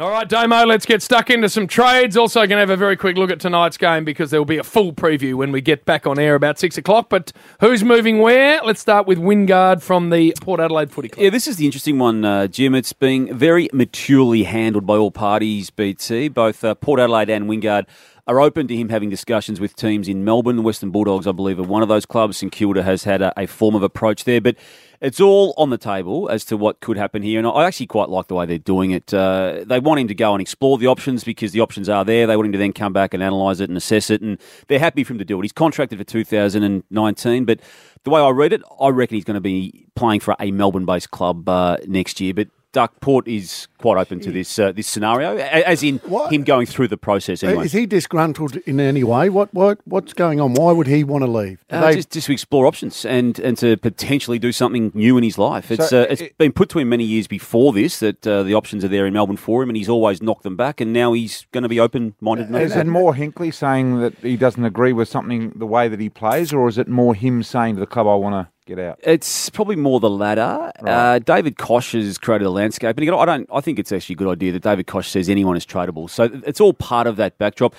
All right, Damo, let's get stuck into some trades. Also going to have a very quick look at tonight's game because there will be a full preview when we get back on air about 6 o'clock. But who's moving where? Let's start with Wingard from the Port Adelaide Footy Club. Yeah, this is the interesting one, Jim. It's being very maturely handled by all parties, BT. Both Port Adelaide and Wingard are open to him having discussions with teams in Melbourne. The Western Bulldogs, I believe, are one of those clubs. St Kilda has had a form of approach there. But it's all on the table as to what could happen here. And I actually quite like the way they're doing it. They want him to go and explore the options because the options are there. They want him to then come back and analyse it and assess it. And they're happy for him to do it. He's contracted for 2019. But the way I read it, I reckon he's going to be playing for a Melbourne-based club next year. But Duck, Port is quite open to this this scenario, as in him going through the process anyway. Is he disgruntled in any way? What's going on? Why would he want to leave? Just to explore options and to potentially do something new in his life. It's it's been put to him many years before this that the options are there in Melbourne for him, and he's always knocked them back, and now he's going to be open-minded. And more Hinkley saying that he doesn't agree with something, the way that he plays, or is it more him saying to the club, I want to get out? It's probably more the latter. Right. David Koch has created a landscape, and I think it's actually a good idea that David Koch says anyone is tradable. So it's all part of that backdrop.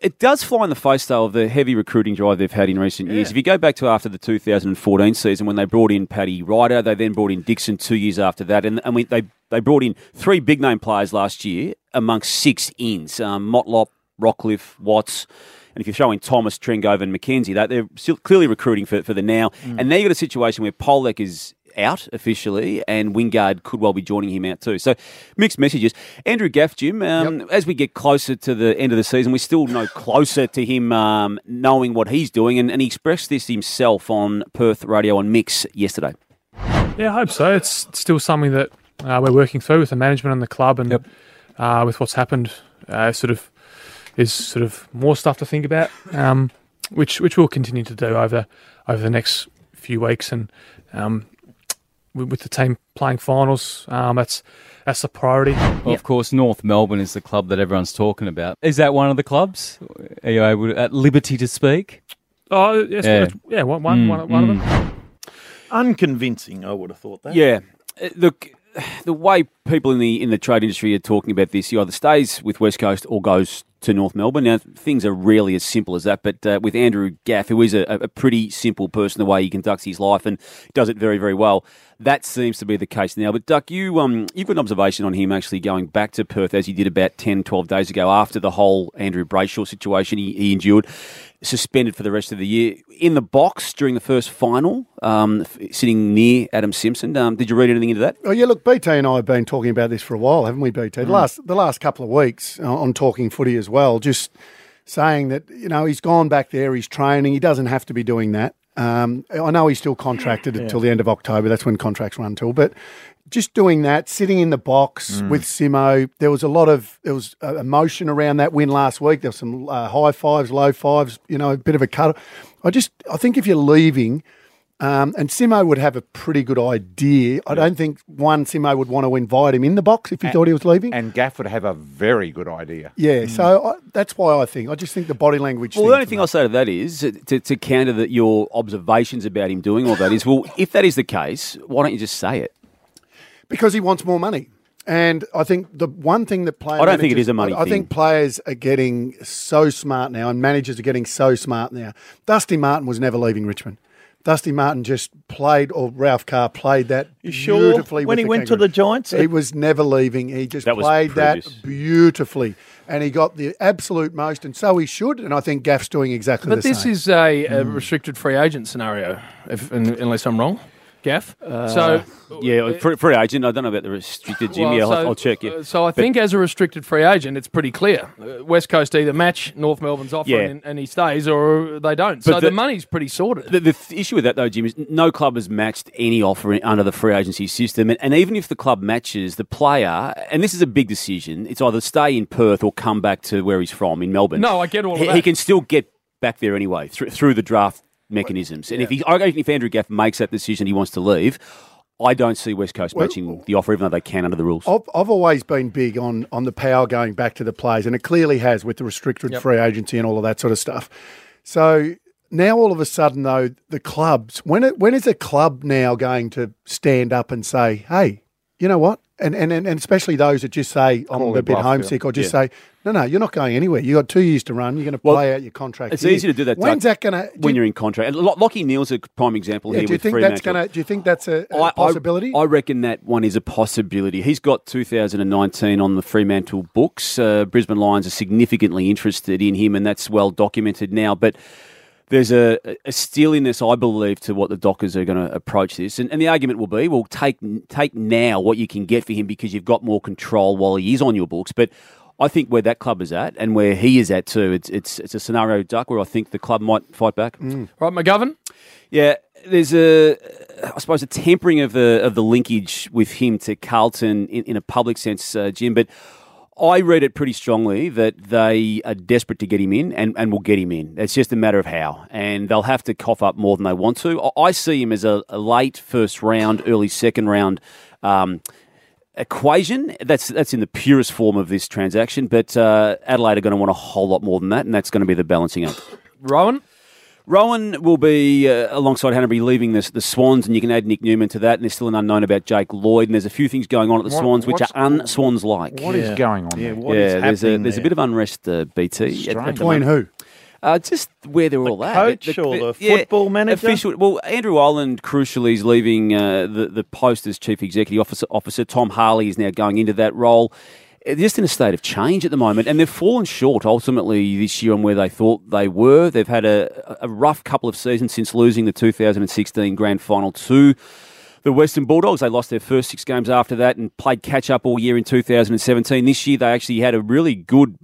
It does fly in the face, though, of the heavy recruiting drive they've had in recent years. If you go back to after the 2014 season when they brought in Patty Ryder, they then brought in Dixon 2 years after that, and they brought in three big-name players last year amongst six ins, Motlop, Rockliffe, Watts. And if you throw in Thomas, Trengove and McKenzie, they're still clearly recruiting for the now. And now you've got a situation where Polek is out officially and Wingard could well be joining him out too. So mixed messages. Andrew Gaff, Jim, as we get closer to the end of the season, we're still no closer to him knowing what he's doing. And he expressed this himself on Perth Radio on Mix yesterday. Yeah, I hope so. It's still something that we're working through with the management and the club and with what's happened is sort of more stuff to think about, which we'll continue to do over the next few weeks, and with the team playing finals, that's the priority. Well, of course, North Melbourne is the club that everyone's talking about. Is that one of the clubs? Are you able at liberty to speak? Oh yes, one of them. Unconvincing, I would have thought that. Yeah, look. The way people in the trade industry are talking about this, he either stays with West Coast or goes to North Melbourne. Now, things are rarely as simple as that, but with Andrew Gaff, who is a pretty simple person, the way he conducts his life and does it very, very well, that seems to be the case now. But, Duck, you've got an observation on him actually going back to Perth, as he did about 10, 12 days ago after the whole Andrew Brayshaw situation he endured, suspended for the rest of the year. In the box during the first final, sitting near Adam Simpson. Did you read anything into that? Oh, yeah, look, BT and I have been talking about this for a while, haven't we, BT? The last couple of weeks on Talking Footy as well, just saying that, he's gone back there, he's training, he doesn't have to be doing that. I know he's still contracted until the end of October. That's when contracts run till. But just doing that, sitting in the box with Simo, there was emotion around that win last week. There was some high fives, low fives, a bit of a cut. I think if you're leaving, and Simo would have a pretty good idea. I don't think Simo would want to invite him in the box if he thought he was leaving. And Gaff would have a very good idea. Yeah, so that's why I just think the body language. Well, the only thing I'll say to that is, to counter that your observations about him doing all that is, well, if that is the case, why don't you just say it? Because he wants more money. And I think the one thing that players... I don't think it is a money thing. I think players are getting so smart now and managers are getting so smart now. Dusty Martin was never leaving Richmond. Dusty Martin just played, or Ralph Carr played that beautifully. Sure? When he went to the Giants? He was never leaving. He just played that beautifully. And he got the absolute most, and so he should. And I think Gaff's doing exactly the same. But this is a restricted free agent scenario, unless I'm wrong. Gaff. Free agent. I don't know about the restricted, Jim. I'll check it. So I think as a restricted free agent, it's pretty clear. West Coast either match North Melbourne's offer and he stays, or they don't. So the money's pretty sorted. The issue with that, though, Jim, is no club has matched any offer under the free agency system. And even if the club matches the player, and this is a big decision, it's either stay in Perth or come back to where he's from in Melbourne. No, I get all of that. He can still get back there anyway through the draft mechanisms. And if Andrew Gaff makes that decision he wants to leave, I don't see West Coast matching the offer, even though they can under the rules. I've always been big on the power going back to the players, and it clearly has with the restricted free agency and all of that sort of stuff. So now all of a sudden, though, the clubs, when is a club now going to stand up and say, hey, you know what? And especially those that just say, I'm a bit homesick, or just say, no, you're not going anywhere. You've got 2 years to run. You're going to play out your contract. It's easy to do that. When's that going to... When you're in contract. And Lockie Neal's a prime example here with Fremantle. Do you think that's a possibility? I reckon that one is a possibility. He's got 2019 on the Fremantle books. Brisbane Lions are significantly interested in him, and that's well documented now. But... there's a steeliness, I believe, to what the Dockers are going to approach this. And the argument will be, well, take now what you can get for him because you've got more control while he is on your books. But I think where that club is at and where he is at too, it's a scenario, Duck, where I think the club might fight back. Mm. Right, McGovern? Yeah, there's a tempering of the linkage with him to Carlton in a public sense, Jim, but... I read it pretty strongly that they are desperate to get him in and will get him in. It's just a matter of how. And they'll have to cough up more than they want to. I see him as a late first round, early second round equation. That's in the purest form of this transaction. But Adelaide are going to want a whole lot more than that. And that's going to be the balancing act. Rohan will be alongside Hanbury leaving the Swans, and you can add Nick Newman to that, and there's still an unknown about Jake Lloyd, and there's a few things going on at the Swans which are un-Swans-like. What is going on there? There's a bit of unrest, BT. Between who? Just where they're all at. The coach or the football manager? Official, well, Andrew Ireland, crucially, is leaving the post as Chief Executive Officer. Tom Harley is now going into that role. Just in a state of change at the moment, and they've fallen short ultimately this year on where they thought they were. They've had a rough couple of seasons since losing the 2016 Grand Final to the Western Bulldogs. They lost their first 6 games after that and played catch-up all year in 2017. This year they actually had a really good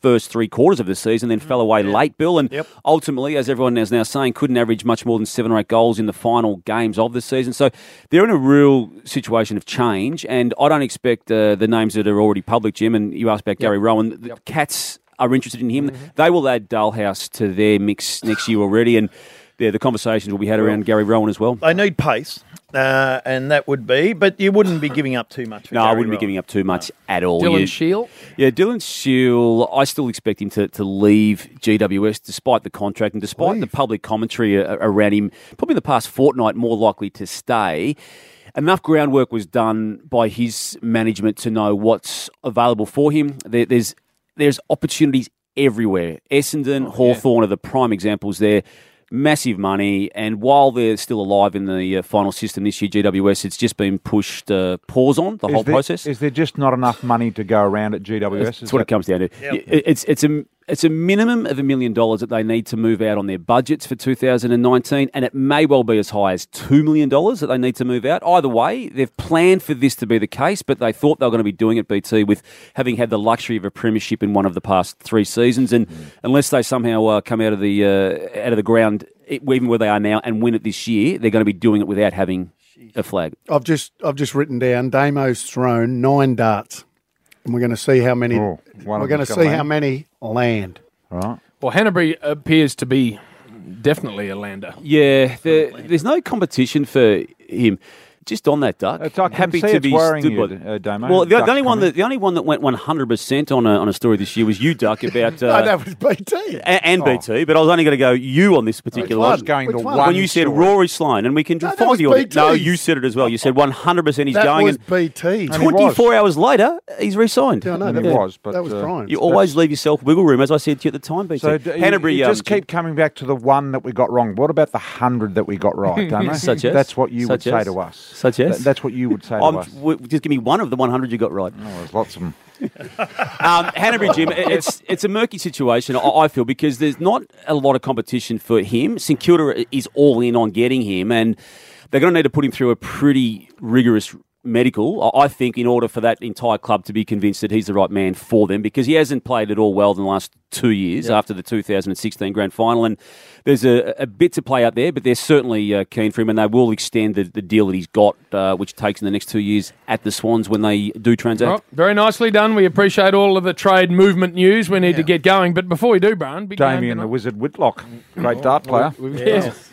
first 3 quarters of the season, then fell away late, Bill, and ultimately, as everyone is now saying, couldn't average much more than 7 or 8 goals in the final games of the season. So they're in a real situation of change, and I don't expect the names that are already public, Jim, and you asked about Gary Rohan, the Cats are interested in him. Mm-hmm. They will add Dalhouse to their mix next year already, and the conversations will be had around Gary Rohan as well. They need pace. And that would be, but you wouldn't be giving up too much. No, I wouldn't be giving up too much at all. Dylan Shiel? Yeah, Dylan Shiel, I still expect him to leave GWS despite the contract and despite the public commentary around him, probably in the past fortnight more likely to stay. Enough groundwork was done by his management to know what's available for him. There's opportunities everywhere. Essendon, Hawthorn are the prime examples there. Massive money, and while they're still alive in the final system this year, GWS, it's just been pushed pause on the whole process. Is there just not enough money to go around at GWS? That's what it comes down to. Yep. It's a minimum of $1 million that they need to move out on their budgets for 2019, and it may well be as high as $2 million that they need to move out. Either way, they've planned for this to be the case, but they thought they were going to be doing it, BT, with having had the luxury of a premiership in one of the past 3 seasons. And unless they somehow come out of the ground, even where they are now, and win it this year, they're going to be doing it without having a flag. I've just written down, Damo's thrown 9 darts. And we're going to see how many. How many land. Right. Well, Hanbury appears to be definitely a lander. Yeah, there's no competition for him. Just on that, Duck. Happy to be stood by the Damo. Well, the only one that went 100% on a story this year was you, Duck. About no, that was BT and BT. But I was only going to go you on this particular one. I was going to one when you said story. Rory Sloane, and we can find you on it. No, you said it as well. You said 100% he's going. That was BT. 24 hours later, he's resigned. Yeah, I know that was Brian. You always leave yourself wiggle room, as I said to you at the time, BT. So Hanbury, you just keep coming back to the one that we got wrong. What about the 100 that we got right? Such as that's what you would say to us. Such as? That's what you would say to us. Just give me one of the 100 you got right. No, there's lots of them. Hanbury, Jim, it's a murky situation, I feel, because there's not a lot of competition for him. St Kilda is all in on getting him, and they're going to need to put him through a pretty rigorous medical, I think, in order for that entire club to be convinced that he's the right man for them, because he hasn't played at all well in the last 2 years after the 2016 Grand Final, and there's a bit to play out there, but they're certainly keen for him, and they will extend the deal that he's got, which takes in the next 2 years at the Swans when they do transact. Right, very nicely done. We appreciate all of the trade movement news. We need to get going, but before we do, Brian, Damien the Wizard Whitlock, great dart player. Yes.